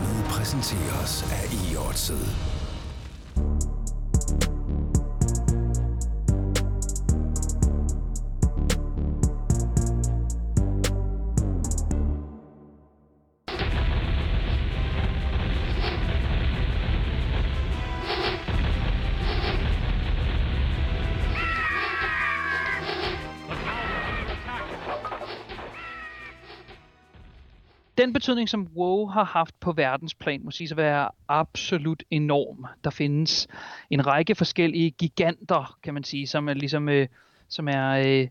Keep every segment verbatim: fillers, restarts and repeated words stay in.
Programmet præsenteres af Ejtset. Den betydning, som WoW har haft på verdensplan, må siges at være absolut enorm. Der findes en række forskellige giganter, kan man sige, som er, ligesom, øh, som er øh,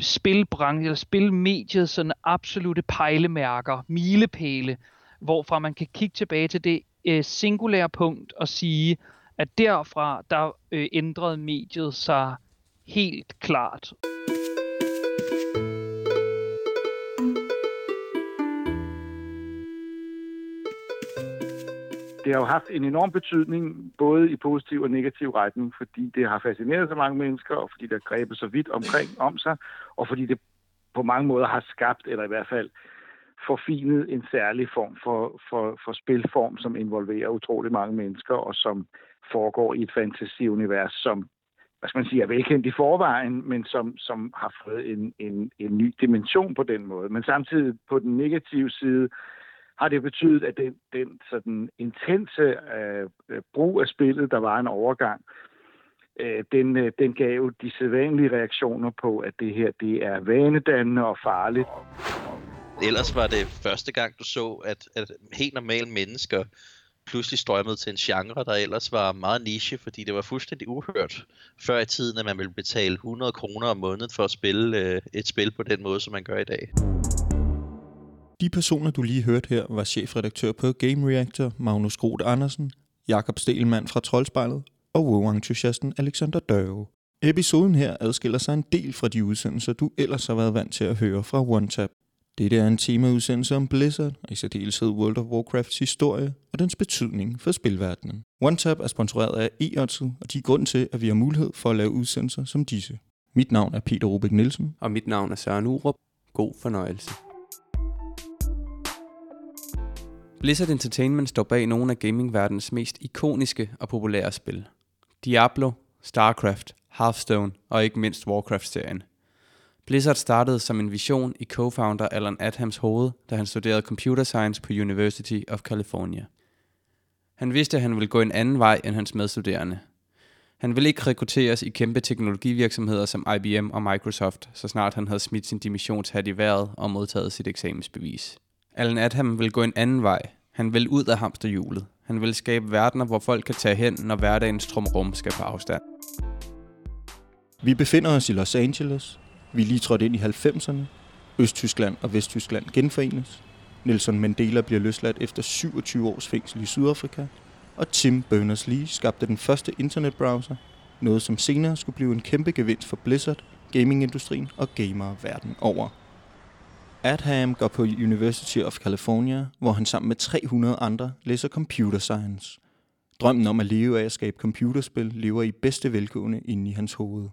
spilbranchen eller spilmediet, sådan absolutte pejlemærker, milepæle, hvorfra man kan kigge tilbage til det øh, singulære punkt og sige, at derfra der øh, ændrede mediet sig helt klart. Det har jo haft en enorm betydning, både i positiv og negativ retning, fordi det har fascineret så mange mennesker, og fordi det har grebet så vidt omkring om sig, og fordi det på mange måder har skabt, eller i hvert fald forfinet en særlig form for, for, for spilform, som involverer utrolig mange mennesker, og som foregår i et fantasy-univers, som, hvad skal man sige, er velkendt i forvejen, men som, som har fået en, en, en ny dimension på den måde. Men samtidig på den negative side, har det betydet, at den, den sådan intense øh, brug af spillet, der var en overgang, øh, den, øh, den gav de sædvanlige reaktioner på, at det her det er vanedannende og farligt. Ellers var det første gang, du så, at, at helt normale mennesker pludselig strømmede til en genre, der ellers var meget niche, fordi det var fuldstændig uhørt før i tiden, at man ville betale hundrede kroner om måneden for at spille øh, et spil på den måde, som man gør i dag. De personer, du lige hørte her, var chefredaktør på Game Reactor, Magnus Groth Andersen, Jakob Stelmand fra Troldspejlet og WoW-entusiasten Alexander Døre. Episoden her adskiller sig en del fra de udsendelser, du ellers har været vant til at høre fra OneTap. Dette er en temaudsendelse om Blizzard, og i særdeleshed World of Warcrafts historie og dens betydning for spilverdenen. OneTap er sponsoreret af Ejtset, og de er grund til, at vi har mulighed for at lave udsendelser som disse. Mit navn er Peter Rubek Nielsen. Og mit navn er Søren Urup. God fornøjelse. Blizzard Entertainment står bag nogle af gamingverdens mest ikoniske og populære spil. Diablo, Starcraft, Hearthstone og ikke mindst Warcraft-serien. Blizzard startede som en vision i co-founder Allen Adhams hoved, da han studerede computer science på University of California. Han vidste, at han ville gå en anden vej end hans medstuderende. Han ville ikke rekrutteres i kæmpe teknologivirksomheder som I B M og Microsoft, så snart han havde smidt sin dimissionshat i vejret og modtaget sit eksamensbevis. Allen Adham vil gå en anden vej. Han vil ud af hamsterhjulet. Han vil skabe verdener, hvor folk kan tage hen, når hverdagens trumrum skal på afstand. Vi befinder os i Los Angeles. Vi er lige trådt ind i halvfemserne. Østtyskland og Vesttyskland genforenes. Nelson Mandela bliver løsladt efter syvogtyve års fængsel i Sydafrika. Og Tim Berners-Lee skabte den første internetbrowser. Noget, som senere skulle blive en kæmpe gevinst for Blizzard, gamingindustrien og gamere verden over. Adham går på University of California, hvor han sammen med tre hundrede andre læser computer science. Drømmen om at leve af at skabe computerspil lever i bedste velgående inde i hans hoved.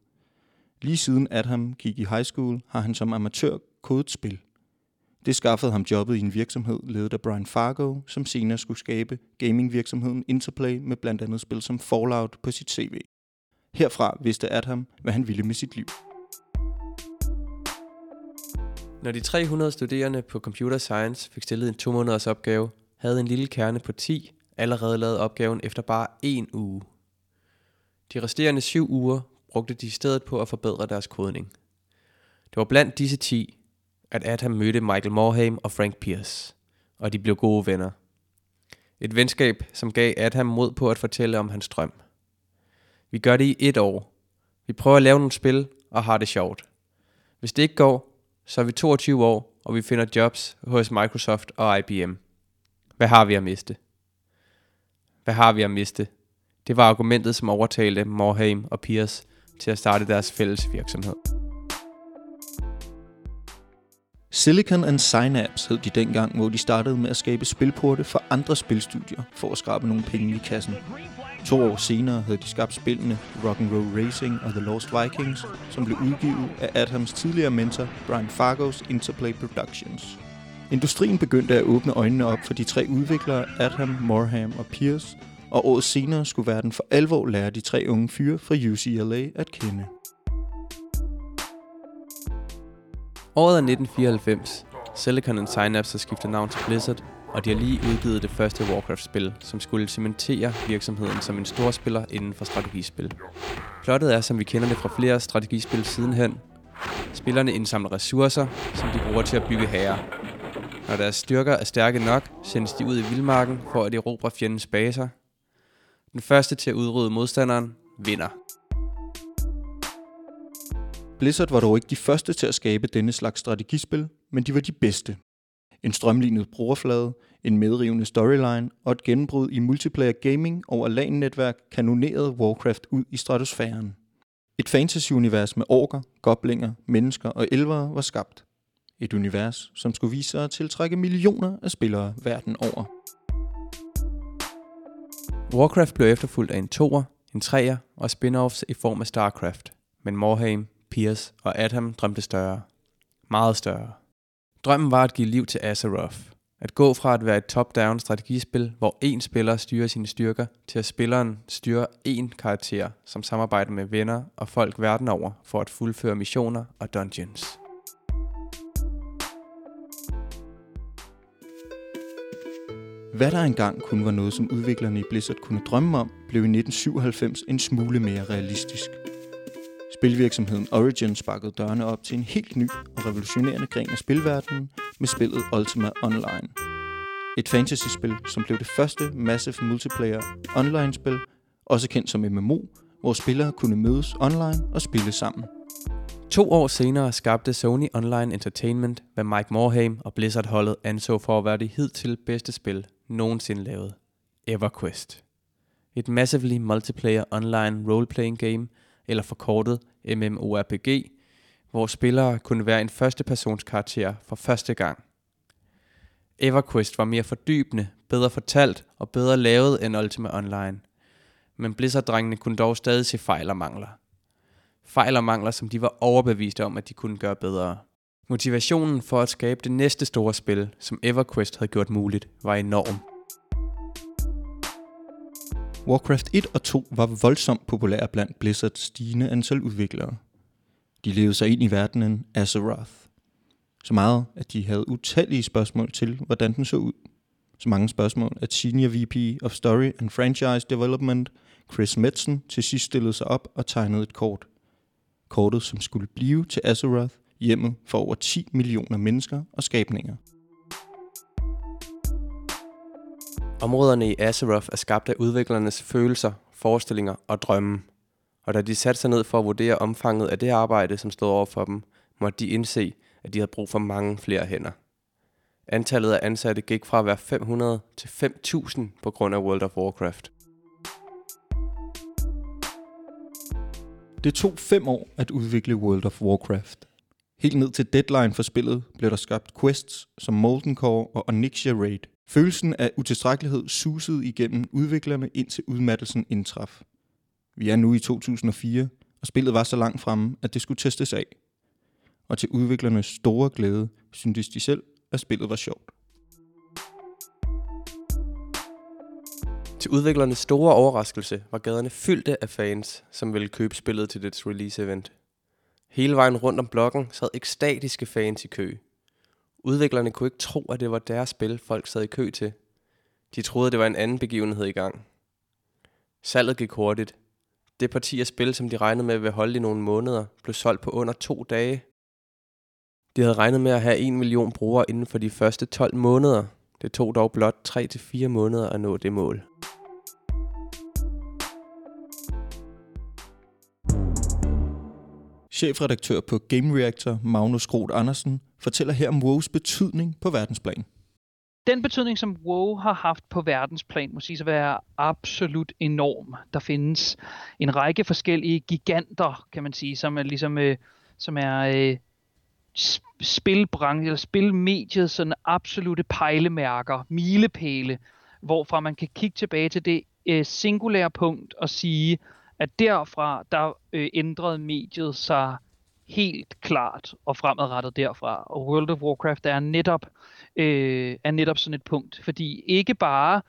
Lige siden Adham gik i high school, har han som amatør kodet spil. Det skaffede ham jobbet i en virksomhed ledet af Brian Fargo, som senere skulle skabe gamingvirksomheden Interplay med blandt andet spil som Fallout på sit C V. Herfra vidste Adham, hvad han ville med sit liv. Når de tre hundrede studerende på Computer Science fik stillet en to måneders opgave, havde en lille kerne på ti allerede lavet opgaven efter bare én uge. De resterende syv uger brugte de i stedet på at forbedre deres kodning. Det var blandt disse ti, at Adham mødte Michael Morhaime og Frank Pierce, og de blev gode venner. Et venskab, som gav Adham mod på at fortælle om hans drøm. Vi gør det i et år. Vi prøver at lave nogle spil og har det sjovt. Hvis det ikke går, så er vi toogtyve år, og vi finder jobs hos Microsoft og I B M. Hvad har vi at miste? Hvad har vi at miste? Det var argumentet, som overtalte Morhaime og Pierce til at starte deres fælles virksomhed. Silicon and Synapse hed de dengang, hvor de startede med at skabe spilporte for andre spilstudier for at skrabe nogle penge i kassen. To år senere havde de skabt spillene Rock'n'Roll Racing og The Lost Vikings, som blev udgivet af Adhams tidligere mentor Brian Fargos Interplay Productions. Industrien begyndte at åbne øjnene op for de tre udviklere, Adham, Morhaime og Pierce, og året senere skulle verden for alvor lære de tre unge fyre fra U C L A at kende. Året er nitten fireoghalvfems. Celicon and Synapse har skiftet navn til Blizzard, og de har lige udgivet det første Warcraft-spil, som skulle cementere virksomheden som en storspiller inden for strategispil. Plottet er, som vi kender det fra flere strategispil sidenhen. Spillerne indsamler ressourcer, som de bruger til at bygge hære. Når deres styrker er stærke nok, sendes de ud i vildmarken for at erobre fjendens baser. Den første til at udrydde modstanderen vinder. Blizzard var dog ikke de første til at skabe denne slags strategispil, men de var de bedste. En strømlignet brugerflade, en medrivende storyline og et gennembrud i multiplayer gaming over LAN-netværk kanonerede Warcraft ud i stratosfæren. Et fantasy-univers med orker, goblinger, mennesker og elvere var skabt. Et univers, som skulle vise sig at tiltrække millioner af spillere verden over. Warcraft blev efterfulgt af en toer, en treer og spin-offs i form af Starcraft, men Morhaime, Pierce og Adham drømte større. Meget større. Drømmen var at give liv til Azeroth. At gå fra at være et top-down strategispil, hvor én spiller styrer sine styrker, til at spilleren styrer én karakter, som samarbejder med venner og folk verden over for at fuldføre missioner og dungeons. Hvad der engang kun var noget, som udviklerne i Blizzard kunne drømme om, blev i nitten syvoghalvfems en smule mere realistisk. Spilvirksomheden Origin sparkede dørene op til en helt ny og revolutionerende gren af spilverdenen med spillet Ultima Online. Et fantasyspil, som blev det første massive multiplayer online-spil, også kendt som M M O, hvor spillere kunne mødes online og spille sammen. To år senere skabte Sony Online Entertainment, hvad Mike Morhaime og Blizzard-holdet anså for at være det hidtil bedste spil nogensinde lavet, EverQuest. Et massively multiplayer online role-playing game, eller forkortet M M O R P G, hvor spillere kunne være en førstepersonskarakter for første gang. EverQuest var mere fordybende, bedre fortalt og bedre lavet end Ultima Online, men Blizzard-drengene kunne dog stadig se fejl og mangler. Fejl og mangler, som de var overbeviste om, at de kunne gøre bedre. Motivationen for at skabe det næste store spil, som EverQuest havde gjort muligt, var enorm. Warcraft et og to var voldsomt populære blandt Blizzards stigende antal udviklere. De levede sig ind i verdenen Azeroth. Så meget, at de havde utallige spørgsmål til, hvordan den så ud. Så mange spørgsmål, at Senior V P of Story and Franchise Development, Chris Metzen, til sidst stillede sig op og tegnede et kort. Kortet, som skulle blive til Azeroth, hjemmet for over ti millioner mennesker og skabninger. Områderne i Azeroth er skabt af udviklernes følelser, forestillinger og drømme. Og da de satte sig ned for at vurdere omfanget af det arbejde, som stod over for dem, måtte de indse, at de havde brug for mange flere hænder. Antallet af ansatte gik fra at være fem hundrede til fem tusind på grund af World of Warcraft. Det tog fem år at udvikle World of Warcraft. Helt ned til deadline for spillet blev der skabt quests som Molten Core og Onyxia Raid. Følelsen af utilstrækkelighed susede igennem udviklerne indtil udmattelsen indtraf. Vi er nu i to tusind og fire, og spillet var så langt fremme, at det skulle testes af. Og til udviklernes store glæde syntes de selv, at spillet var sjovt. Til udviklernes store overraskelse var gaderne fyldte af fans, som ville købe spillet til dets release-event. Hele vejen rundt om blokken sad ekstatiske fans i kø. Udviklerne kunne ikke tro, at det var deres spil, folk sad i kø til. De troede, det var en anden begivenhed i gang. Salget gik hurtigt. Det parti af spil, som de regnede med at holde i nogle måneder, blev solgt på under to dage. De havde regnet med at have en million brugere inden for de første tolv måneder. Det tog dog blot tre til fire måneder at nå det mål. Chefredaktør på Game Reactor, Magnus Groth Andersen, fortæller her om WoWs betydning på verdensplan. Den betydning, som WoW har haft på verdensplan, må siges at være absolut enorm. Der findes en række forskellige giganter, kan man sige, som er, ligesom, øh, som er øh, spilbranchen, eller spilmediet, sådan absolutte pejlemærker, milepæle, hvorfra man kan kigge tilbage til det øh, singulære punkt og sige, at derfra, der øh, ændrede mediet sig helt klart og fremadrettet derfra. Og World of Warcraft er netop, øh, er netop sådan et punkt, fordi ikke bare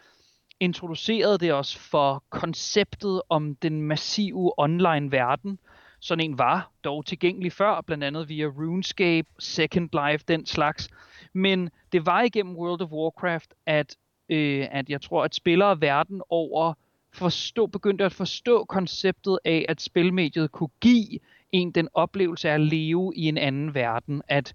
introducerede det os for konceptet om den massive online-verden, sådan en var dog tilgængelig før, blandt andet via RuneScape, Second Life, den slags. Men det var igennem World of Warcraft, at, øh, at jeg tror, at spillere verden over forstå, begyndte at forstå konceptet af, at spilmediet kunne give en den oplevelse af at leve i en anden verden. At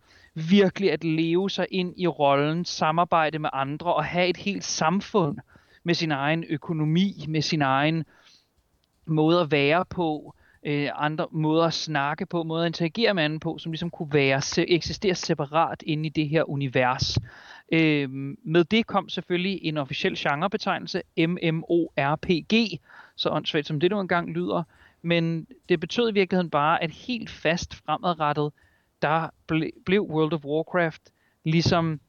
virkelig at leve sig ind i rollen, samarbejde med andre og have et helt samfund med sin egen økonomi, med sin egen måde at være på, Øh, andre måder at snakke på, måder at interagere med anden på, som ligesom kunne være, se, eksistere separat inde i det her univers. Øh, med det kom selvfølgelig en officiel genrebetegnelse, M M O R P G, så åndssvagt som det nu engang lyder, men det betød i virkeligheden bare, at helt fast fremadrettet, der ble- blev World of Warcraft ligesom,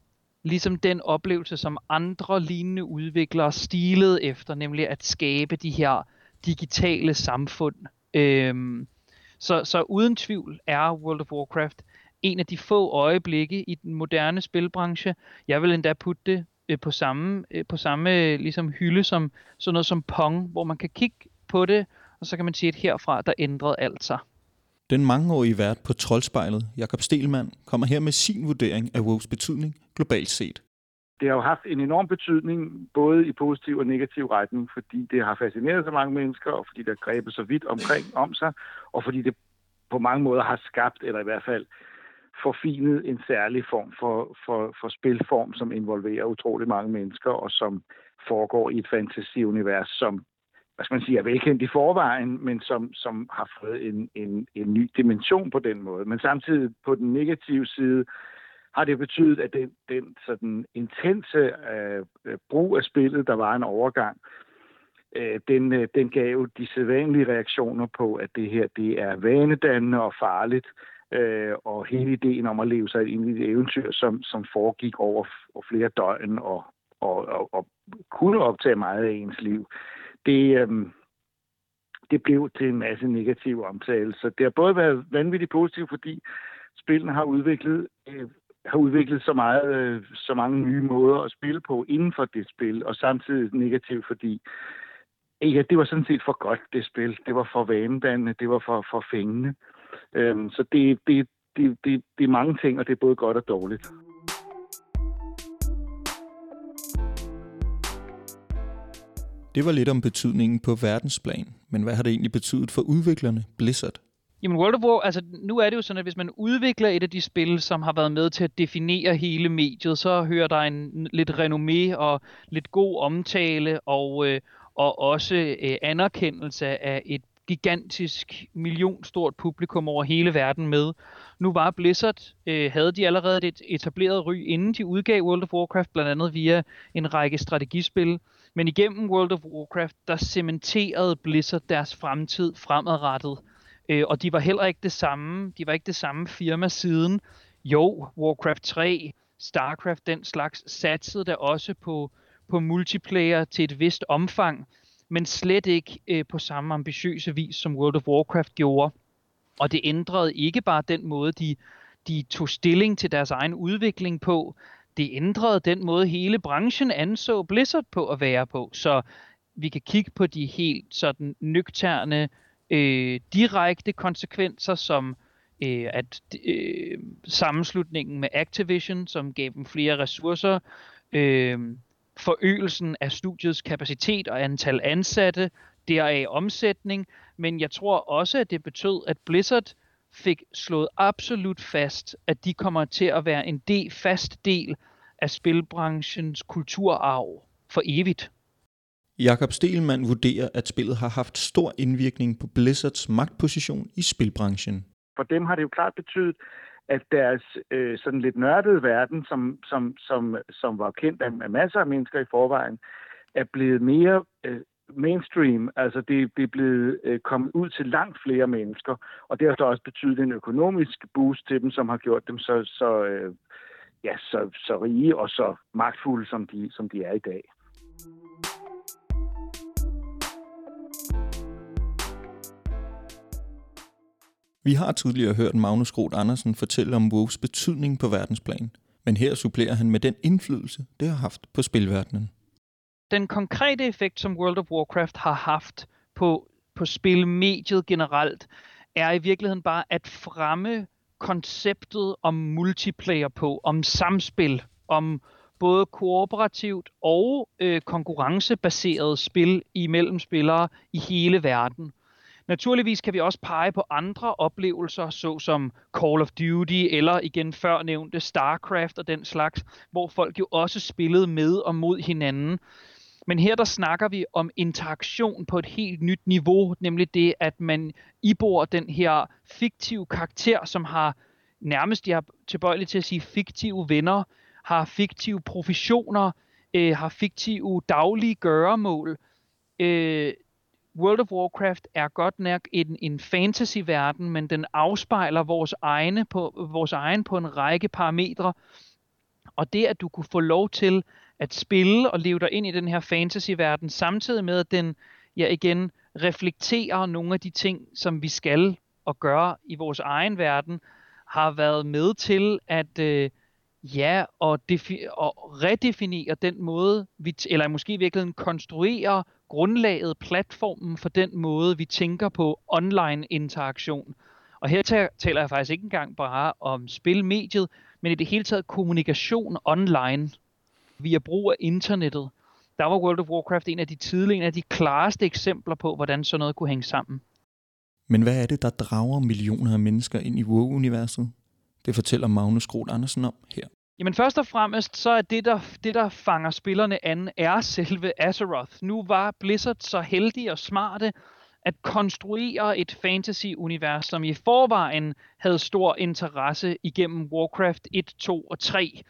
ligesom den oplevelse, som andre lignende udviklere stilede efter, nemlig at skabe de her digitale samfund. Øhm, så, så uden tvivl er World of Warcraft en af de få øjeblikke i den moderne spilbranche. Jeg vil endda putte det øh, på samme, øh, på samme øh, ligesom hylde som sådan noget som Pong, hvor man kan kigge på det, og så kan man sige, at herfra der ændrede alt sig. Den mangeårige vært på Troldspejlet, Jakob Stelmand, kommer her med sin vurdering af WoWs betydning globalt set. Det har jo haft en enorm betydning, både i positiv og negativ retning, fordi det har fascineret så mange mennesker, og fordi det har grebet så vidt omkring om sig, og fordi det på mange måder har skabt, eller i hvert fald forfinet en særlig form for, for, for spilform, som involverer utrolig mange mennesker, og som foregår i et fantasy-univers, som, hvad skal man sige, er velkendt i forvejen, men som, som har fået en, en, en ny dimension på den måde. Men samtidig på den negative side, har det betydet, at den, den sådan intense øh, brug af spillet, der var en overgang, øh, den, øh, den gav de sædvanlige reaktioner på, at det her det er vanedannende og farligt, øh, og hele ideen om at leve sig ind i et eventyr, som, som foregik over f- flere døgn og, og, og, og kunne optage meget af ens liv, det, øh, det blev til en masse negative omtale. Så det har både været vanvittigt positivt, fordi spillene har udviklet... Øh, har udviklet så meget, så mange nye måder at spille på inden for det spil, og samtidig negativt, fordi ja, det var sådan set for godt, det spil. Det var for vanedannende, det var for, for fængende. Øhm, så det, det, det, det, det er mange ting, og det er både godt og dårligt. Det var lidt om betydningen på verdensplan, men hvad har det egentlig betydet for udviklerne Blizzard? Jamen World of War, altså nu er det jo sådan, at hvis man udvikler et af de spil, som har været med til at definere hele mediet, så hører der en lidt renommé og lidt god omtale og, øh, og også øh, anerkendelse af et gigantisk millionstort publikum over hele verden med. Nu var Blizzard, øh, havde de allerede et etableret ry, inden de udgav World of Warcraft, blandt andet via en række strategispil. Men igennem World of Warcraft, der cementerede Blizzard deres fremtid fremadrettet. Og de var heller ikke det samme, de var ikke det samme firma siden. Jo, Warcraft tre, Starcraft, den slags, satsede da også på, på multiplayer til et vist omfang, men slet ikke øh, på samme ambitiøse vis, som World of Warcraft gjorde. Og det ændrede ikke bare den måde, de, de tog stilling til deres egen udvikling på, det ændrede den måde, hele branchen anså Blizzard på at være på. Så vi kan kigge på de helt sådan nøgterne, Øh, direkte konsekvenser, som øh, at øh, sammenslutningen med Activision, som gav dem flere ressourcer, øh, forøgelsen af studiets kapacitet og antal ansatte, deraf omsætning, men jeg tror også, at det betød, at Blizzard fik slået absolut fast, at de kommer til at være en del, fast del af spilbranchens kulturarv for evigt. Jakob Stelmand vurderer, at spillet har haft stor indvirkning på Blizzards magtposition i spilbranchen. For dem har det jo klart betydet, at deres øh, sådan lidt nørdede verden, som, som, som, som var kendt af masser af mennesker i forvejen, er blevet mere øh, mainstream. Altså det, det er blevet øh, kommet ud til langt flere mennesker, og det har så også betydet en økonomisk boost til dem, som har gjort dem så, så, øh, ja, så, så rige og så magtfulde, som de, som de er i dag. Vi har tidligere hørt Magnus Groth Andersen fortælle om WoWs betydning på verdensplan, men her supplerer han med den indflydelse, det har haft på spilverdenen. Den konkrete effekt, som World of Warcraft har haft på, på spilmediet generelt, er i virkeligheden bare at fremme konceptet om multiplayer på, om samspil, om både kooperativt og øh, konkurrencebaseret spil imellem spillere i hele verden. Naturligvis kan vi også pege på andre oplevelser, såsom Call of Duty eller igen førnævnte Starcraft og den slags, hvor folk jo også spillede med og mod hinanden. Men her der snakker vi om interaktion på et helt nyt niveau, nemlig det, at man ibor den her fiktive karakter, som har nærmest, jeg er tilbøjelig til at sige, fiktive venner, har fiktive professioner, øh, har fiktive daglige gøremål. Øh, World of Warcraft er godt nok en, en fantasy-verden, men den afspejler vores egne på, vores egen på en række parametre. Og det, at du kunne få lov til at spille og leve dig ind i den her fantasy-verden, samtidig med, at den ja, igen reflekterer nogle af de ting, som vi skal og gøre i vores egen verden, har været med til at... Øh, Ja, og, defi- og redefinere den måde, vi t- eller måske i virkeligheden konstruere grundlaget, platformen for den måde, vi tænker på online-interaktion. Og her t- taler jeg faktisk ikke engang bare om spilmediet, men i det hele taget kommunikation online via brug af internettet. Der var World of Warcraft en af de tidlige, en af de klareste eksempler på, hvordan sådan noget kunne hænge sammen. Men hvad er det, der drager millioner af mennesker ind i WoW-universet? Det fortæller Magnus Groth Andersen om her. Jamen først og fremmest, så er det der, det, der fanger spillerne an, er selve Azeroth. Nu var Blizzard så heldige og smarte at konstruere et fantasy-univers, som i forvejen havde stor interesse igennem Warcraft et, to og tre.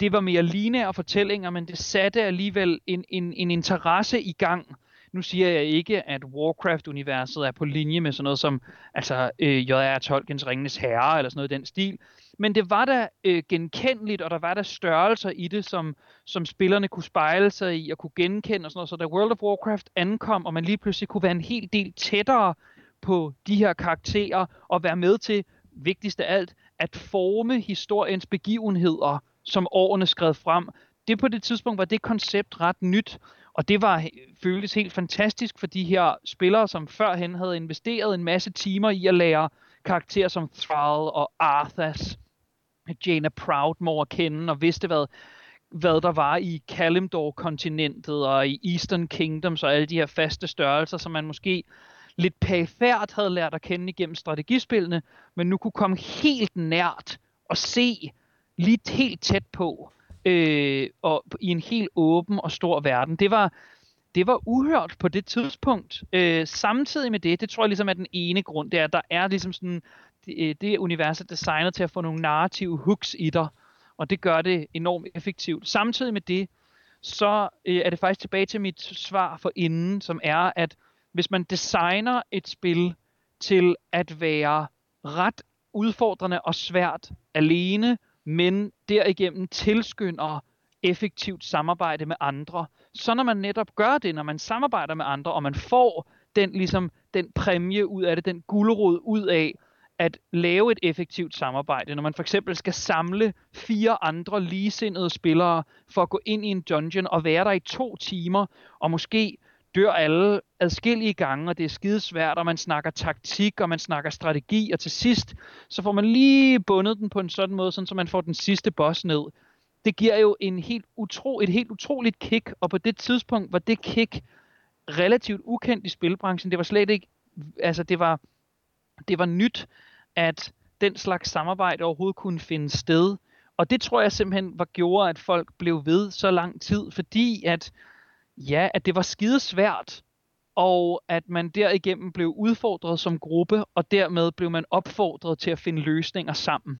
Det var mere lineære fortællinger, men det satte alligevel en, en, en interesse i gang. Nu siger jeg ikke, at Warcraft-universet er på linje med sådan noget som altså, øh, J R R Tolkiens Ringenes Herre, eller sådan noget i den stil. Men det var da øh, genkendeligt, og der var da størrelser i det, som, som spillerne kunne spejle sig i og kunne genkende. Og sådan noget. Så da World of Warcraft ankom, og man lige pludselig kunne være en hel del tættere på de her karakterer, og være med til, vigtigst af alt, at forme historiens begivenheder, som årene skred frem. Det på det tidspunkt var det koncept ret nyt. Og det var føltes helt fantastisk for de her spillere, som førhen havde investeret en masse timer i at lære karakterer som Thrall og Arthas, Jaina Proudmoore at kende, og vidste hvad, hvad der var i Kalimdor-kontinentet og i Eastern Kingdoms og alle de her faste størrelser, som man måske lidt perifært havde lært at kende igennem strategispillene, men nu kunne komme helt nært og se lige helt tæt på. Øh, og i en helt åben og stor verden. Det var, det var uhørt på det tidspunkt. Øh, samtidig med det, det tror jeg ligesom er den ene grund, det er, at der er ligesom sådan, det, det univers er designet til at få nogle narrative hooks i dig, og det gør det enormt effektivt. Samtidig med det, så øh, er det faktisk tilbage til mit svar for inden, som er, at hvis man designer et spil til at være ret udfordrende og svært alene, men derigennem tilskynder effektivt samarbejde med andre. Så når man netop gør det, når man samarbejder med andre, og man får den, ligesom, den præmie ud af det, den gulerod ud af at lave et effektivt samarbejde, når man for eksempel skal samle fire andre ligesindede spillere for at gå ind i en dungeon og være der i to timer, og måske dør alle adskillige gange, og det er skidesvært, og man snakker taktik, og man snakker strategi, og til sidst, så får man lige bundet den på en sådan måde, sådan, så man får den sidste boss ned. Det giver jo en helt utro, et helt utroligt kick, og på det tidspunkt var det kick relativt ukendt i spilbranchen. Det var slet ikke, altså det var, det var nyt, at den slags samarbejde overhovedet kunne finde sted, og det tror jeg simpelthen var gjorde, at folk blev ved så lang tid, fordi at ja, at det var skidesvært, og at man derigennem blev udfordret som gruppe, og dermed blev man opfordret til at finde løsninger sammen.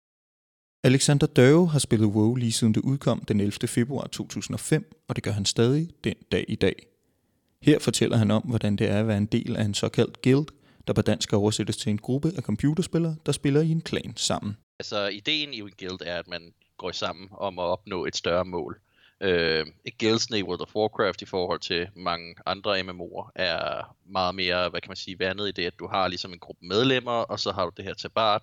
Alexander Døre har spillet WoW lige siden det udkom den ellevte februar to tusind og fem, og det gør han stadig den dag i dag. Her fortæller han om, hvordan det er at være en del af en såkaldt guild, der på dansk oversættes til en gruppe af computerspillere, der spiller i en klan sammen. Altså ideen i en guild er, at man går sammen om at opnå et større mål. Øh, gældelsen i World of Warcraft i forhold til mange andre M M O'er er meget mere, hvad kan man sige, vandet i det, at du har ligesom en gruppe medlemmer, og så har du det her tabart.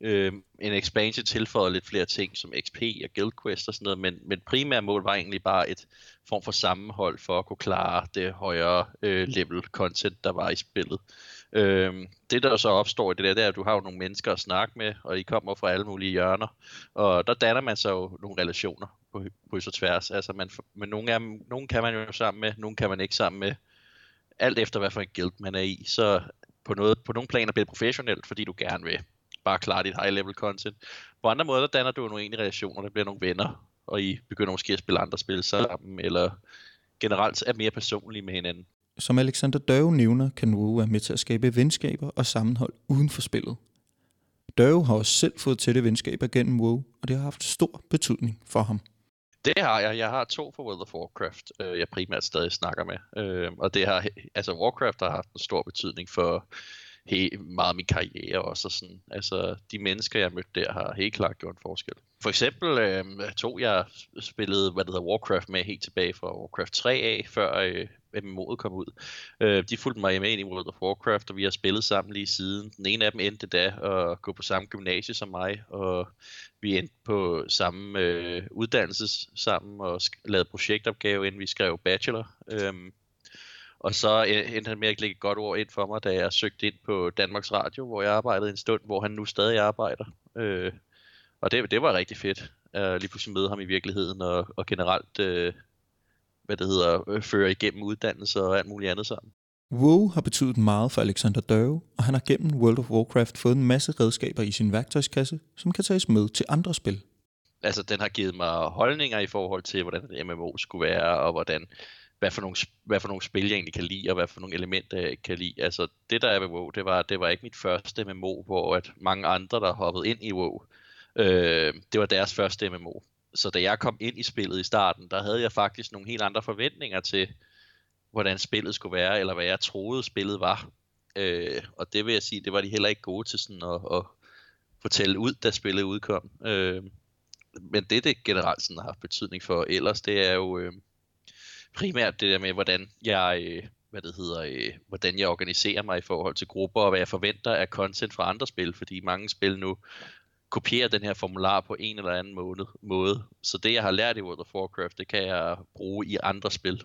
Øh, en expansion tilføjer lidt flere ting som X P og guild quest og sådan noget, men, men primære mål var egentlig bare et form for sammenhold for at kunne klare det højere øh, level content, der var i spillet. Øh, det der så opstår i det der, det er, at du har jo nogle mennesker at snakke med, og I kommer fra alle mulige hjørner, og der danner man så jo nogle relationer på kryds og tværs. Altså man, men nogle, af, nogle kan man jo sammen med, nogle kan man ikke sammen med, alt efter hvad for en guild man er i, så på, noget, på nogle planer bliver det professionelt, fordi du gerne vil bare klare dit high-level content. På andre måder, der danner du nogle egentlige relationer, der bliver nogle venner, og I begynder måske at spille andre spil sammen, eller generelt er mere personlige med hinanden. Som Alexander Døre nævner, kan WoW være med til at skabe venskaber og sammenhold uden for spillet. Døre har også selv fået tætte venskaber gennem WoW, og det har haft stor betydning for ham. Det har jeg. Jeg har to for World of Warcraft, øh, jeg primært stadig snakker med. Øh, og det har, altså Warcraft har haft en stor betydning for He, meget af min karriere også, og sådan. Altså, de mennesker, jeg mødte der, har helt klart gjort en forskel. For eksempel øh, tog jeg spillede, hvad det hedder, Warcraft med helt tilbage fra Warcraft tre af, før øh, M M O'et kom ud. Øh, de fulgte mig med ind i World of Warcraft, og vi har spillet sammen lige siden. Den ene af dem endte da at gå på samme gymnasie som mig, og vi endte på samme øh, uddannelse sammen, og sk- lavede projektopgave, inden vi skrev bachelor. Øh, Og så endte han med at lægge et godt ord ind for mig, da jeg søgte ind på Danmarks Radio, hvor jeg arbejdede en stund, hvor han nu stadig arbejder. Øh, og det, det var rigtig fedt, at lige pludselig møde ham i virkeligheden, og, og generelt, øh, hvad det hedder, føre igennem uddannelser og alt muligt andet sammen. WoW har betydet meget for Alexander Døre, og han har gennem World of Warcraft fået en masse redskaber i sin værktøjskasse, som kan tages med til andre spil. Altså, den har givet mig holdninger i forhold til, hvordan et M M O skulle være, og hvordan... Hvad for, nogle, hvad for nogle spil, jeg egentlig kan lide, og hvad for nogle elementer, jeg ikke kan lide. Altså, det der er ved WoW, det var, det var ikke mit første M M O, hvor at mange andre, der hoppede ind i WoW, øh, det var deres første M M O. Så da jeg kom ind i spillet i starten, der havde jeg faktisk nogle helt andre forventninger til, hvordan spillet skulle være, eller hvad jeg troede, spillet var. Øh, og det vil jeg sige, det var de heller ikke gode til sådan at, at fortælle ud, da spillet udkom. Øh, men det, det generelt sådan har haft betydning for ellers, det er jo... Øh, Primært det der med, hvordan jeg, hvad det hedder, hvordan jeg organiserer mig i forhold til grupper, og hvad jeg forventer af content fra andre spil, fordi mange spil nu kopierer den her formular på en eller anden måde. Så det, jeg har lært i World of Warcraft, det kan jeg bruge i andre spil.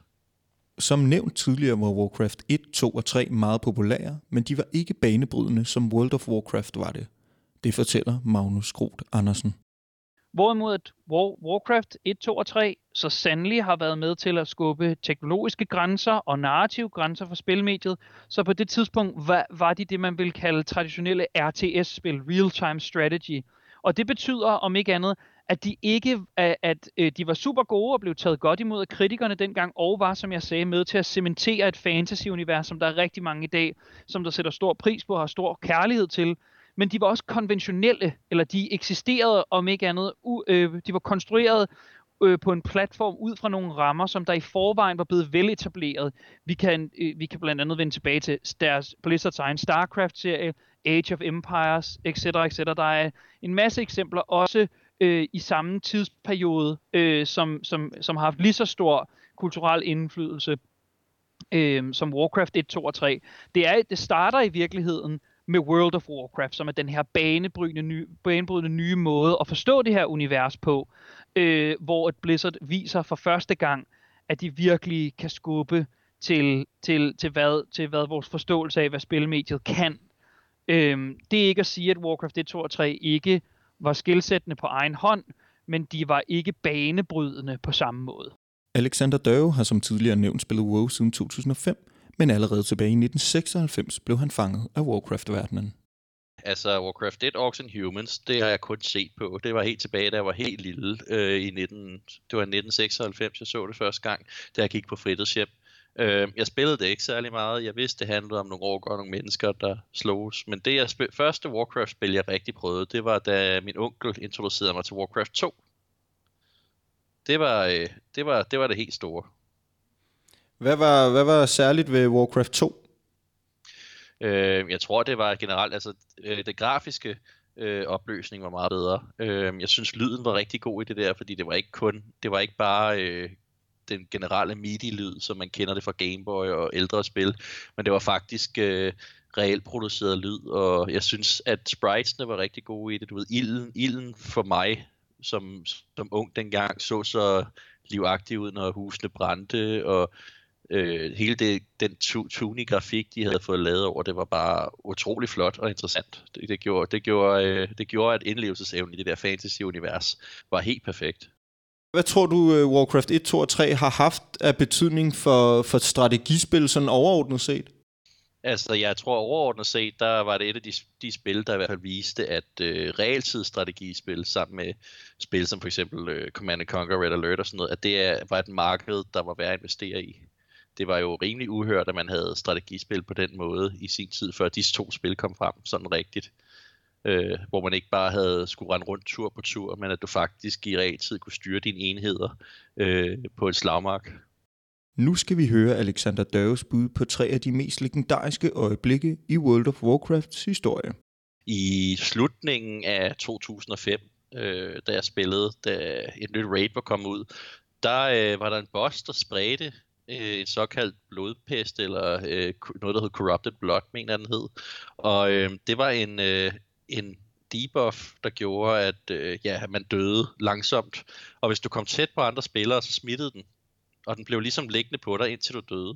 Som nævnt tidligere var Warcraft et, to og tre meget populære, men de var ikke banebrydende, som World of Warcraft var det. Det fortæller Magnus Groth Andersen. Hvorimod Warcraft et, to og tre så sandelig har været med til at skubbe teknologiske grænser og narrative grænser for spilmediet, så på det tidspunkt var, var de det, man ville kalde traditionelle R T S-spil, real-time strategy. Og det betyder, om ikke andet, at de ikke at de var super gode og blev taget godt imod af kritikerne dengang, og var, som jeg sagde, med til at cementere et fantasy-univers, som der er rigtig mange i dag, som der sætter stor pris på og har stor kærlighed til. Men de var også konventionelle, eller de eksisterede om ikke andet. U- øh, de var konstrueret øh, på en platform ud fra nogle rammer, som der i forvejen var blevet veletableret. Vi kan, øh, vi kan blandt andet vende tilbage til deres Blizzards egen Starcraft-serie, Age of Empires, et cetera et cetera. Der er en masse eksempler, også øh, i samme tidsperiode, øh, som, som, som har haft lige så stor kulturel indflydelse øh, som Warcraft et, to og tre. Det, er, det starter i virkeligheden med World of Warcraft, som er den her banebrydende nye, banebrydende nye måde at forstå det her univers på, øh, hvor et Blizzard viser for første gang, at de virkelig kan skubbe til, til, til, hvad, til hvad vores forståelse af, hvad spilmediet kan. Øh, det er ikke at sige, at Warcraft et, to og tre ikke var skilsættende på egen hånd, men de var ikke banebrydende på samme måde. Alexander Døre har som tidligere nævnt spillet WoW siden to tusind og fem, men allerede tilbage i nitten seksoghalvfems blev han fanget af Warcraft-verdenen. Altså, Warcraft et, Orcs and Humans, det har jeg kun set på. Det var helt tilbage, da jeg var helt lille. Øh, i nitten, det var nitten seksoghalvfems, jeg så det første gang, da jeg gik på fritidshjem. Øh, jeg spillede det ikke særlig meget. Jeg vidste, det handlede om nogle orker og nogle mennesker, der slogs. Men det jeg spil- første Warcraft-spil, jeg rigtig prøvede, det var, da min onkel introducerede mig til Warcraft to. Det var, øh, det, var, det var det helt store. Hvad var, hvad var særligt ved Warcraft to? Øh, jeg tror, det var generelt, altså øh, det grafiske, Øh, opløsning var meget bedre. Øh, jeg synes lyden var rigtig god i det der, fordi det var ikke kun, det var ikke bare øh, den generelle M I D I-lyd, som man kender det fra Game Boy og ældre spil, men det var faktisk øh, reelt produceret lyd, og jeg synes, at spritesne var rigtig gode i det. Du ved, ilden, ilden for mig, som, som ung dengang, så så livagtig ud, når husene brændte, og øh, hele det, den tuning grafik, de havde fået lavet over, det var bare utrolig flot og interessant. Det, det, gjorde, det, gjorde, øh, det gjorde, at indlevelsesevnen i det der fantasy-univers var helt perfekt. Hvad tror du, Warcraft et, to og tre har haft af betydning for, for strategispil, sådan overordnet set? Altså, jeg tror overordnet set, der var det et af de, de spil, der i hvert fald viste, at øh, realtidsstrategispil sammen med spil som for eksempel øh, Command and Conquer, Red Alert og sådan noget, at det er, var et marked, der var værd at investere i. Det var jo rimelig uhørt, at man havde strategispil på den måde i sin tid, før disse to spil kom frem sådan rigtigt. Øh, hvor man ikke bare havde skulle rende rundt tur på tur, men at du faktisk i realtid kunne styre dine enheder øh, på et slagmark. Nu skal vi høre Alexander Døres bud på tre af de mest legendariske øjeblikke i World of Warcrafts historie. I slutningen af to tusind og fem, øh, da jeg spillede, da et nyt raid var kommet ud, der øh, var der en boss, der spredte øh, en såkaldt blodpest, eller øh, noget, der hed Corrupted Blood, mener den hed. Og øh, det var en... Øh, en debuff, der gjorde, at øh, ja, man døde langsomt. Og hvis du kom tæt på andre spillere, så smittede den. Og den blev ligesom liggende på dig, indtil du døde.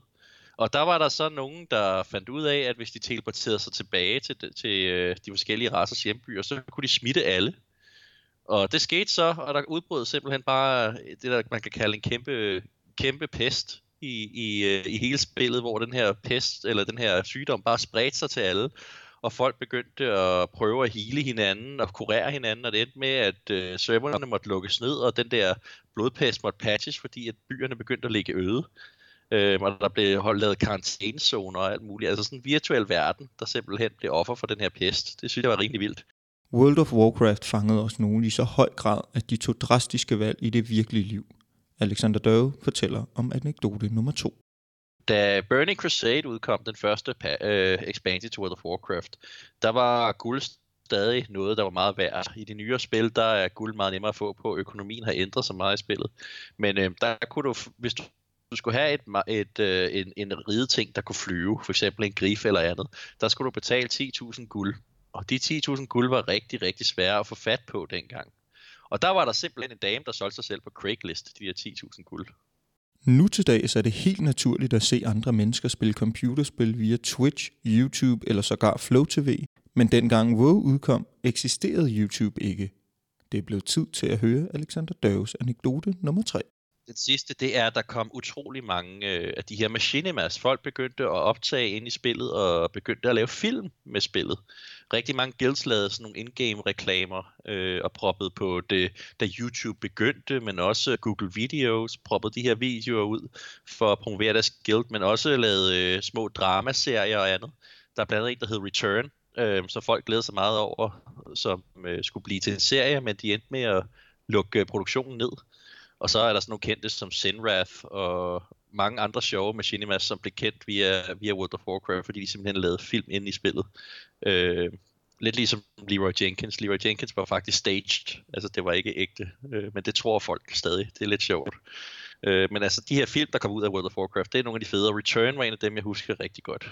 Og der var der så nogen, der fandt ud af, at hvis de teleporterede sig tilbage til, til øh, de forskellige racers hjembyer, så kunne de smitte alle. Og det skete så, og der udbrød simpelthen bare det, der man kan kalde en kæmpe, kæmpe pest i, i, i hele spillet, hvor den her pest, eller den her sygdom bare spredte sig til alle. Og folk begyndte at prøve at heale hinanden og kurere hinanden, og det endte med, at øh, serverne måtte lukkes ned, og den der blodpest måtte patches, fordi at byerne begyndte at ligge øde. Øh, og der blev holdt lavet karantænezoner og alt muligt. Altså sådan en virtuel verden, der simpelthen blev offer for den her pest. Det synes jeg var rimelig vildt. World of Warcraft fangede også nogen i så høj grad, at de tog drastiske valg i det virkelige liv. Alexander Døre fortæller om anekdote nummer to. Da Burning Crusade udkom, den første øh, expansion til World of Warcraft, der var guld stadig noget, der var meget værd. I de nyere spil, der er guld meget nemmere at få på. Økonomien har ændret sig meget i spillet. Men øh, der kunne du, hvis du skulle have et, et, øh, en, en rideting, der kunne flyve, f.eks. en grif eller andet, der skulle du betale ti tusind guld. Og de ti tusind guld var rigtig, rigtig svære at få fat på dengang. Og der var der simpelthen en dame, der solgte sig selv på Craigslist, de her ti tusind guld. Nu til dags er det helt naturligt at se andre mennesker spille computerspil via Twitch, YouTube eller sågar Flow T V, men dengang WoW udkom, eksisterede YouTube ikke. Det blev tid til at høre Alexander Døres anekdote nummer tre. Den sidste, det er, at der kom utrolig mange øh, af de her machinimas. Folk begyndte at optage ind i spillet og begyndte at lave film med spillet. Rigtig mange guilds lavede sådan nogle in-game-reklamer øh, og proppede på det, da YouTube begyndte, men også Google Videos proppede de her videoer ud for at promovere deres guild, men også lavede øh, små dramaserier og andet. Der er blandt andet en, der hed Return, øh, som folk glædede sig meget over, som øh, skulle blive til en serie, men de endte med at lukke produktionen ned. Og så er der sådan nogle kendte som Sinwrath og mange andre sjove machinimas, som blev kendt via, via World of Warcraft, fordi de simpelthen lavede film inde i spillet. Øh, lidt ligesom Leroy Jenkins. Leroy Jenkins var faktisk staged, altså det var ikke ægte, øh, men det tror folk stadig. Det er lidt sjovt. Øh, men altså de her film, der kom ud af World of Warcraft, det er nogle af de fede. Return var en af dem, jeg husker rigtig godt.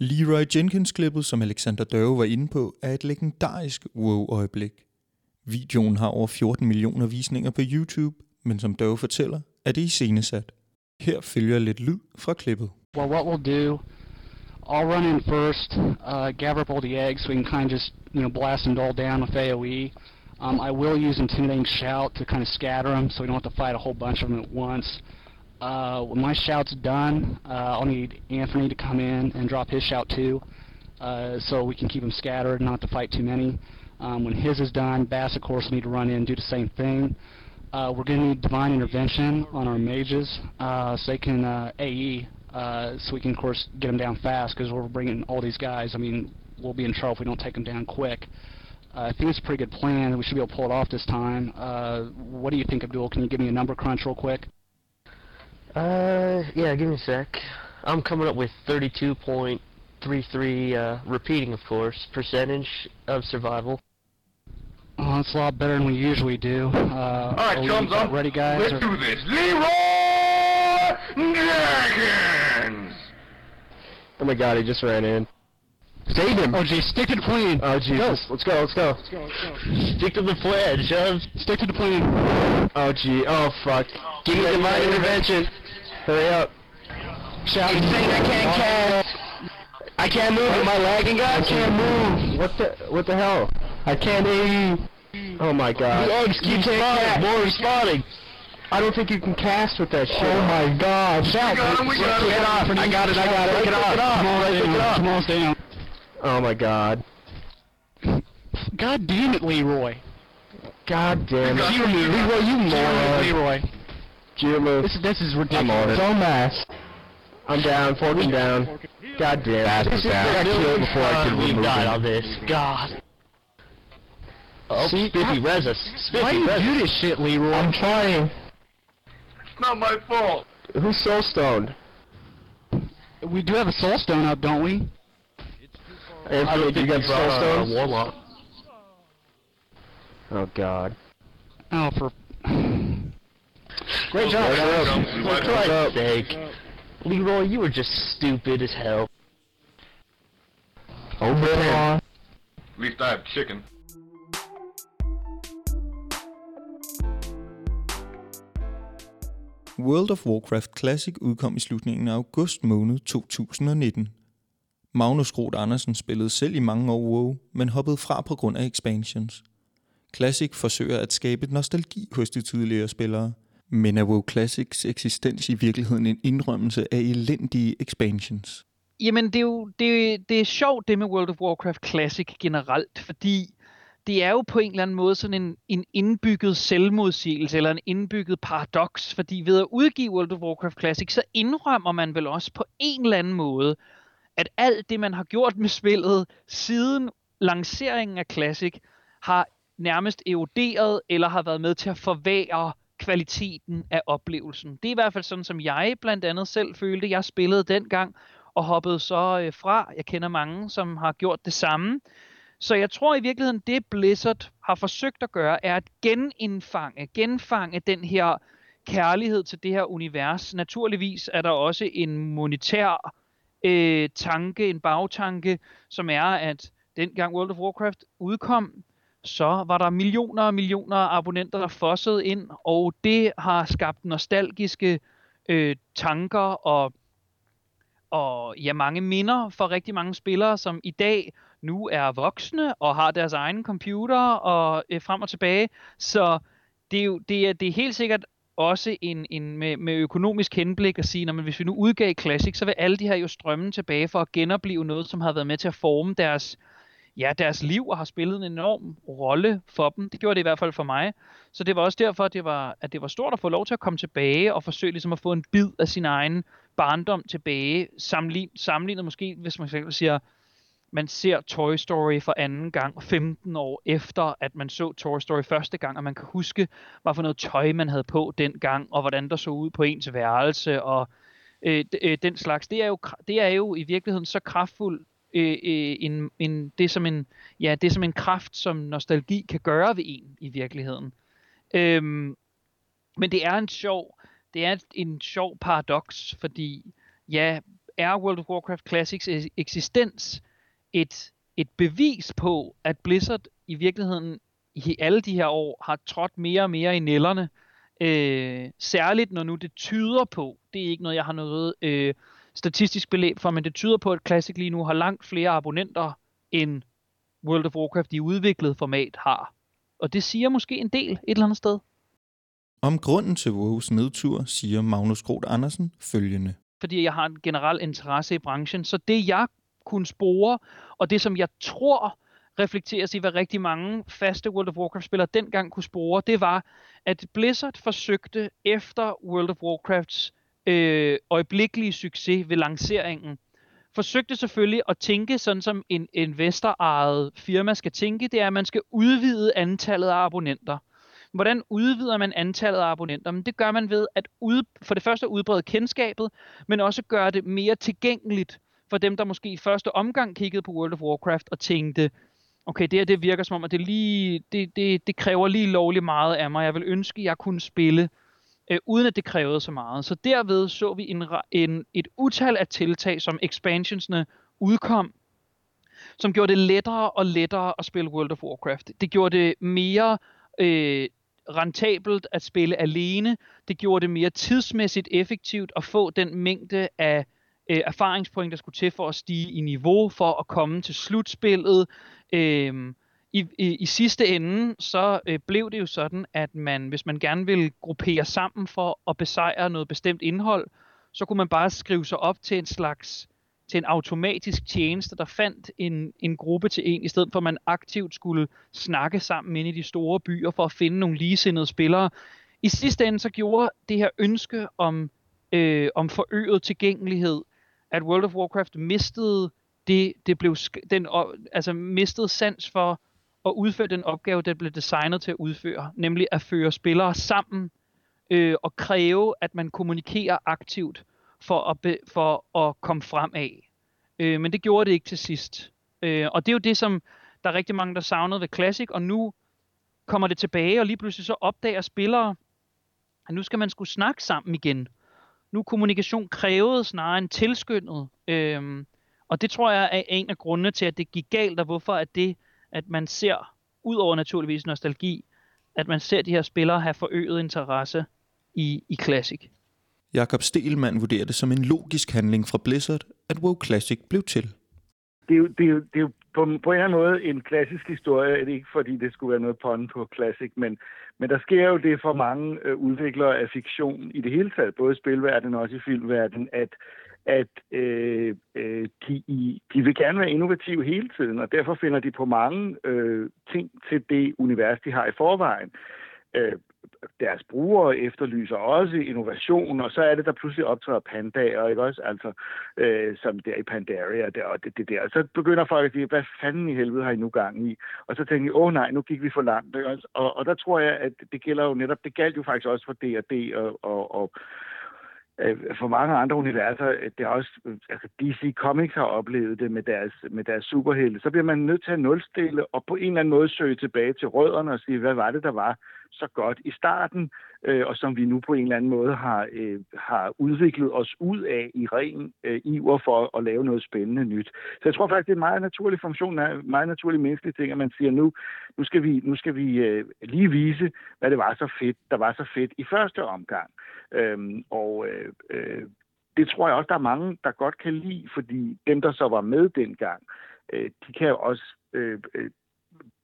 Leroy Jenkins-klippet, som Alexander Døre var inde på, er et legendarisk wow-øjeblik. Videoen har over fjorten millioner visninger på YouTube, men som Dove fortæller, er det iscenesat. Her følger lidt lyd fra klippet. Well, what we'll do, I'll run in first, uh, gather up all the eggs, so we can kind of just, you know, blast them all down with AoE. Um, I will use intimidating shout to kind of scatter them, so we don't have to fight a whole bunch of them at once. Uh, when my shout's done, uh, I'll need Anthony to come in and drop his shout too, uh, so we can keep them scattered, not to fight too many. Um, when his is done, Bass, of course, will need to run in and do the same thing. Uh, we're going to need divine intervention on our mages, uh, so they can uh, A E, uh, so we can, of course, get them down fast, because we're bringing all these guys. I mean, we'll be in trouble if we don't take them down quick. Uh, I think it's a pretty good plan. We should be able to pull it off this time. Uh, what do you think, Abdul? Can you give me a number crunch real quick? Uh, yeah, give me a sec. I'm coming up with thirty-two point three three, uh, repeating, of course, percentage of survival. It's a lot better than we usually do. Uh, All right, chums up. Ready, guys? Let's do this. Leroy Jenkins! Oh my God, he just ran in. Save him! Oh, geez, stick to the plane! Oh, Jesus. Go. Let's go, let's go. Let's go, let's go. Stick to the plan, shove. Stick to the plane. Oh, gee. Oh, fuck. Oh, give me the divine intervention. Hurry up. Shout. He's saying I can't cast. I can't move. Am I lagging, guys? I can't move. What the, what the hell? I can't hear you. Oh, my God. The eggs keep spawning. More is spawning. I don't think you can cast with that shit. Oh my God! Shout! We got it! Get off! I got it! I got it! Get off! Come on, stay down. Oh my God! God damn it, Leroy! God damn it! You move, Leroy! You moron! Leroy! You move! This, this is ridiculous! It's all mass. I'm down. Forking down. God damn it! I got killed before I could remove all this. God. Oh, spiffy res us. Why do you do this shit, Leroy? I'm trying. It's not my fault. Who's soul stoned? We do have a soul stone up, don't we? Hey, I don't think you got soul stones. Uh, warlock. Oh God. Oh for. Great job. For Christ's sake, Leroy, you were just stupid as hell. Oh man. At least I have chicken. World of Warcraft Classic udkom i slutningen af august måned to tusind nitten. Magnus Groth Andersen spillede selv i mange år WoW, men hoppede fra på grund af expansions. Classic forsøger at skabe nostalgi hos de tidligere spillere, men er WoW Classics eksistens i virkeligheden en indrømmelse af elendige expansions? Jamen det er jo det, det er sjovt det med World of Warcraft Classic generelt, fordi det er jo på en eller anden måde sådan en, en indbygget selvmodsigelse eller en indbygget paradoks, fordi ved at udgive World of Warcraft Classic, så indrømmer man vel også på en eller anden måde, at alt det, man har gjort med spillet siden lanceringen af Classic, har nærmest eroderet eller har været med til at forvære kvaliteten af oplevelsen. Det er i hvert fald sådan, som jeg blandt andet selv følte, jeg spillede dengang og hoppede så fra. Jeg kender mange, som har gjort det samme. Så jeg tror i virkeligheden, det Blizzard har forsøgt at gøre, er at genindfange, genfange den her kærlighed til det her univers. Naturligvis er der også en monetær øh, tanke, en bagtanke, som er, at dengang World of Warcraft udkom, så var der millioner og millioner af abonnenter, der fossede ind, og det har skabt nostalgiske øh, tanker og, og ja, mange minder for rigtig mange spillere, som i dag nu er voksne og har deres egen computer og øh, frem og tilbage. Så det er, jo, det er, det er helt sikkert også en, en med, med økonomisk henblik at sige, når man, hvis vi nu udgav Classic, så vil alle de her jo strømme tilbage for at genopleve noget, som har været med til at forme deres, ja, deres liv og har spillet en enorm rolle for dem. Det gjorde det i hvert fald for mig. Så det var også derfor, at det var, at det var stort at få lov til at komme tilbage og forsøge ligesom at få en bid af sin egen barndom tilbage. Sammenlign, sammenlignet måske, hvis man selv siger, man ser Toy Story for anden gang femten år efter, at man så Toy Story første gang, og man kan huske, hvad for noget tøj man havde på dengang, og hvordan der så ud på ens værelse, og øh, øh, den slags. Det er, jo, det er jo i virkeligheden så kraftfuld, øh, øh, en, en, det, er som en, ja, det er som en kraft, som nostalgi kan gøre ved en i virkeligheden. Øhm, men det er en sjov, det er en sjov paradoks, fordi ja, er World of Warcraft Classics eksistens Et, et bevis på, at Blizzard i virkeligheden i alle de her år har trådt mere og mere i nælderne. Øh, særligt når nu det tyder på, det er ikke noget, jeg har noget øh, statistisk belæg for, men det tyder på, at Classic lige nu har langt flere abonnenter, end World of Warcraft i udviklet format har. Og det siger måske en del et eller andet sted. Om grunden til WoW's nedtur siger Magnus Groth Andersen følgende. Fordi jeg har en generel interesse i branchen, så det jeg kunne spore, og det som jeg tror reflekteres i, hvad rigtig mange faste World of Warcraft-spillere dengang kunne spore, det var, at Blizzard forsøgte efter World of Warcrafts øh, øjeblikkelige succes ved lanceringen, forsøgte selvfølgelig at tænke sådan som en investorejet firma skal tænke, det er, at man skal udvide antallet af abonnenter. Hvordan udvider man antallet af abonnenter? Men det gør man ved at ud, for det første udbrede kendskabet, men også gøre det mere tilgængeligt for dem, der måske i første omgang kiggede på World of Warcraft og tænkte, okay, det her det virker som om, at det, lige, det, det, det kræver lige lovligt meget af mig. Jeg vil ønske, at jeg kunne spille, øh, uden at det krævede så meget. Så derved så vi en, en, et utal af tiltag, som expansionsne udkom, som gjorde det lettere og lettere at spille World of Warcraft. Det gjorde det mere øh, rentabelt at spille alene. Det gjorde det mere tidsmæssigt effektivt at få den mængde af øh, erfaringspoint, der skulle til for at stige i niveau, for at komme til slutspillet. Øh, i, i, i sidste ende, så øh, blev det jo sådan, at man, hvis man gerne ville gruppere sammen for at besejre noget bestemt indhold, så kunne man bare skrive sig op til en slags... til en automatisk tjeneste, der fandt en, en gruppe til en, i stedet for at man aktivt skulle snakke sammen inde i de store byer for at finde nogle ligesindede spillere. I sidste ende så gjorde det her ønske om, øh, om forøget tilgængelighed, at World of Warcraft mistede, det, det blev, den, altså mistede sans for at udføre den opgave, der blev designet til at udføre, nemlig at føre spillere sammen øh, og kræve, at man kommunikerer aktivt, for at, be, for at komme frem af. Øh, men det gjorde det ikke til sidst. Øh, og det er jo det, som der er rigtig mange, der savnede ved Classic, og nu kommer det tilbage, og lige pludselig så opdager spillere, at nu skal man skulle snakke sammen igen. Nu kommunikation krævede snarere end tilskyndet. Øh, og det tror jeg er en af grundene til, at det gik galt, og hvorfor at det, at man ser, ud over naturligvis nostalgi, at man ser de her spillere have forøget interesse i, i Classic. Jakob Stelmand vurderer det som en logisk handling fra Blizzard, at WoW Classic blev til. Det er jo, det er jo, det er jo på, på en eller anden måde en klassisk historie, det er ikke fordi det skulle være noget pun på Classic, men, men der sker jo det for mange øh, udviklere af fiktion i det hele taget, både i spilverdenen og også i filmverdenen, at, at øh, øh, de, de vil gerne være innovative hele tiden, og derfor finder de på mange øh, ting til det univers, de har i forvejen. Øh, Deres brugere efterlyser også innovation, og så er det, der pludselig optræder pandaer, ikke også? Altså, øh, som der i Pandaria, der, og det, det der. Så begynder folk at sige, hvad fanden i helvede har I nu gang i? Og så tænker de, åh nej, nu gik vi for langt, ikke også? Og, og der tror jeg, at det gælder jo netop, det galt jo faktisk også for D og D og, og, og for mange andre universer, det er også, altså D C Comics har oplevet det med deres, med deres superhelte, så bliver man nødt til at nulstille og på en eller anden måde søge tilbage til rødderne og sige, hvad var det, der var så godt i starten, øh, og som vi nu på en eller anden måde har, øh, har udviklet os ud af i ren øh, iver for at lave noget spændende nyt. Så jeg tror faktisk, det er en meget naturlig funktion, en meget naturlig menneskelig ting, at man siger, nu, nu skal vi, nu skal vi øh, lige vise, hvad det var så fedt, der var så fedt i første omgang. Øhm, og øh, øh, det tror jeg også, der er mange, der godt kan lide, fordi dem, der så var med dengang, øh, de kan jo også øh, øh,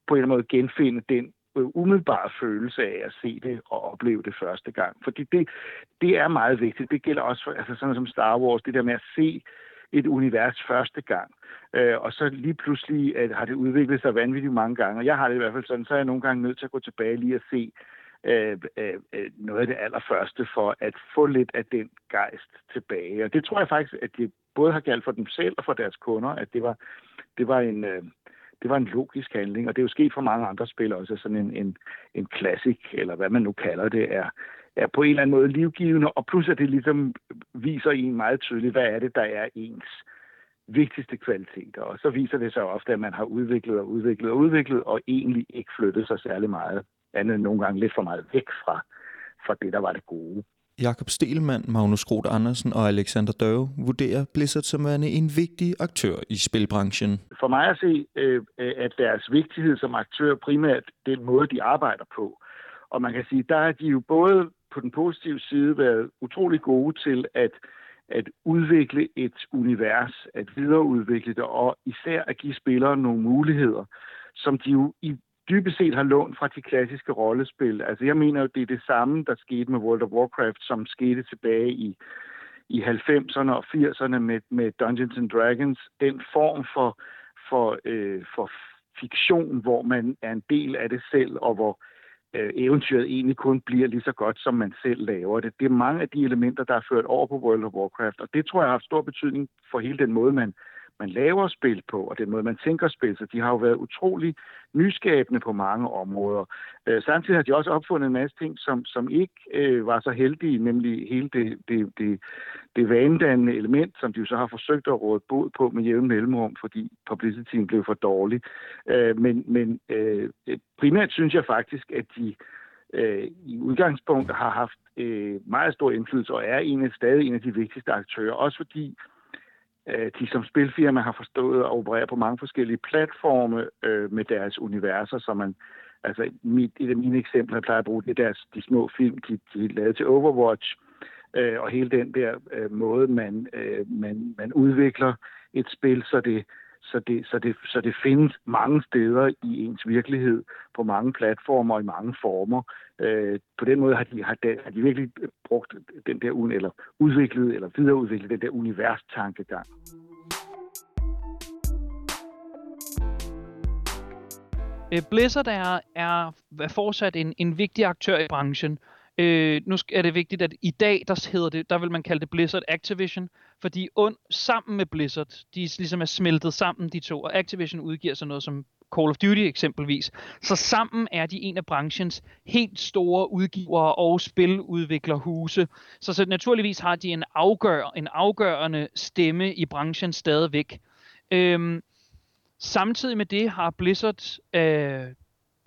på en eller anden måde genfinde den umiddelbare følelse af at se det og opleve det første gang. Fordi det, det er meget vigtigt. Det gælder også for, altså sådan som Star Wars, det der med at se et univers første gang. Øh, og så lige pludselig at, har det udviklet sig vanvittigt mange gange. Og jeg har det i hvert fald sådan, så er jeg nogle gange nødt til at gå tilbage lige og se øh, øh, noget af det allerførste for at få lidt af den gejst tilbage. Og det tror jeg faktisk, at det både har galt for dem selv og for deres kunder, at det var, det var en... Øh, Det var en logisk handling, og det er jo sket for mange andre spil også, sådan en, en, en klassik, eller hvad man nu kalder det, er, er på en eller anden måde livgivende, og plus at det ligesom viser en meget tydeligt, hvad er det, der er ens vigtigste kvaliteter, og så viser det sig ofte, at man har udviklet og udviklet og udviklet, og egentlig ikke flyttet sig særlig meget, andet nogle gange lidt for meget væk fra, fra det, der var det gode. Jakob Stelmand, Magnus Groth Andersen og Alexander Døre vurderer Blizzard som værende en vigtig aktør i spilbranchen. For mig at se, at deres vigtighed som aktør primært den måde, de arbejder på. Og man kan sige, der har de jo både på den positive side været utrolig gode til at, at udvikle et univers, at videreudvikle det og især at give spillere nogle muligheder, som de jo i dybest set har lånt fra de klassiske rollespil. Altså jeg mener jo, det er det samme, der skete med World of Warcraft, som skete tilbage i, i halvfemserne og firserne med, med Dungeons and Dragons. Den form for, for, øh, for fiktion, hvor man er en del af det selv, og hvor øh, eventyret egentlig kun bliver lige så godt, som man selv laver det. Det er mange af de elementer, der er ført over på World of Warcraft, og det tror jeg har haft stor betydning for hele den måde, man man laver spil på, og den måde, man tænker spil, så de har jo været utrolig nyskabende på mange områder. Øh, samtidig har de også opfundet en masse ting, som, som ikke øh, var så heldige, nemlig hele det, det, det, det vanedannende element, som de jo så har forsøgt at råde bod på med jævn mellemrum, fordi publicityen blev for dårlig. Øh, men men øh, primært synes jeg faktisk, at de øh, i udgangspunktet har haft øh, meget stor indflydelse, og er en af, stadig en af de vigtigste aktører, også fordi de som spilfirma har forstået at operere på mange forskellige platforme øh, med deres universer, så man, altså mit, et af mine eksempler, jeg plejer at bruge, det er deres, de små film, de, de lavede til Overwatch, øh, og hele den der øh, måde, man, øh, man, man udvikler et spil, så det, så, det, så, det, så det findes mange steder i ens virkelighed, på mange platformer og i mange former. Øh, på den måde har de, har, de, har de virkelig brugt den der, eller udviklet eller videreudviklet den der univers-tankegang. Blizzard er, er fortsat en, en vigtig aktør i branchen. Øh, nu er det vigtigt, at i dag, der hedder det, der vil man kalde det Blizzard Activision, fordi und, sammen med Blizzard, de ligesom er smeltet sammen de to, og Activision udgiver sig noget som Call of Duty eksempelvis. Så sammen er de en af branchens helt store udgivere og spiludviklerhuse. Så, så naturligvis har de en, afgør, en afgørende stemme i branchen stadigvæk. Øhm, samtidig med det har Blizzard, øh,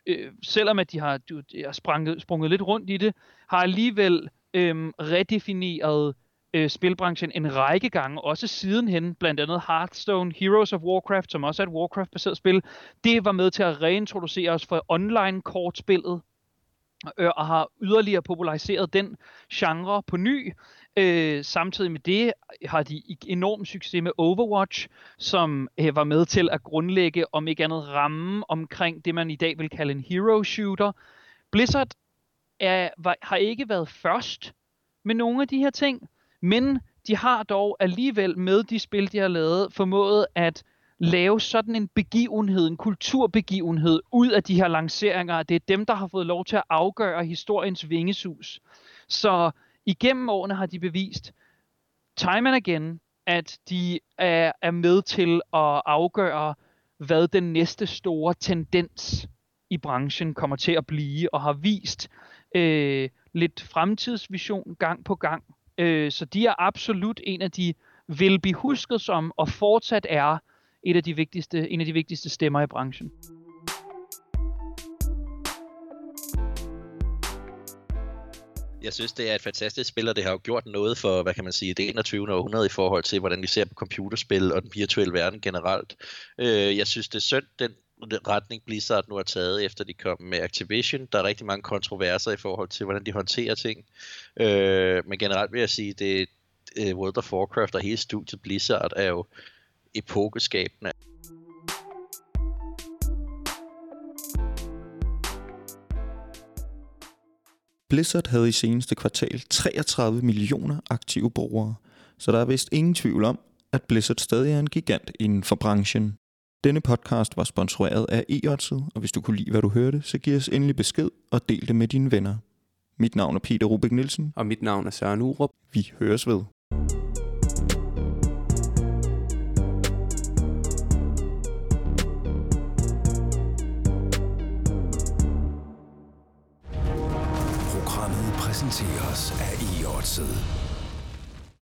øh, selvom at de har, de har sprunget, sprunget lidt rundt i det, har alligevel øh, redefineret øh, spilbranchen en række gange, også sidenhen, blandt andet Hearthstone, Heroes of Warcraft, som også er et Warcraft-baseret spil. Det var med til at reintroducere os for online-kortspillet, øh, og har yderligere populariseret den genre på ny. Øh, samtidig med det har de enorm succes med Overwatch, som øh, var med til at grundlægge, om ikke andet ramme omkring det, man i dag vil kalde en hero shooter. Blizzard er, var, har ikke været først med nogle af de her ting, men de har dog alligevel med de spil, de har lavet, formået at lave sådan en begivenhed, en kulturbegivenhed ud af de her lanceringer. Det er dem, der har fået lov til at afgøre historiens vingesus. Så igennem årene har de bevist time and again, at de er, er med til at afgøre, hvad den næste store tendens i branchen kommer til at blive, og har vist øh, lidt fremtidsvision gang på gang. Øh, så de er absolut en af de vil blive husket som, og fortsat er et af de vigtigste, en af de vigtigste stemmer i branchen. Jeg synes, det er et fantastisk spil, og det har jo gjort noget for, hvad kan man sige, det enogtyvende århundrede i forhold til, hvordan vi ser på computerspil og den virtuelle verden generelt. Jeg synes, det er synd, den retning Blizzard nu har taget, efter de kom med Activision. Der er rigtig mange kontroverser i forhold til, hvordan de håndterer ting. Men generelt vil jeg sige, det er World of Warcraft og hele studiet Blizzard er jo epokeskabende. Blizzard havde i seneste kvartal treogtredive millioner aktive brugere, så der er vist ingen tvivl om, at Blizzard stadig er en gigant inden for branchen. Denne podcast var sponsoreret af Ejtset, og hvis du kunne lide, hvad du hørte, så giv os endelig besked og del det med dine venner. Mit navn er Peter Rubek Nielsen. Og mit navn er Søren Urup. Vi høres ved. Præsenteres af Ejtset.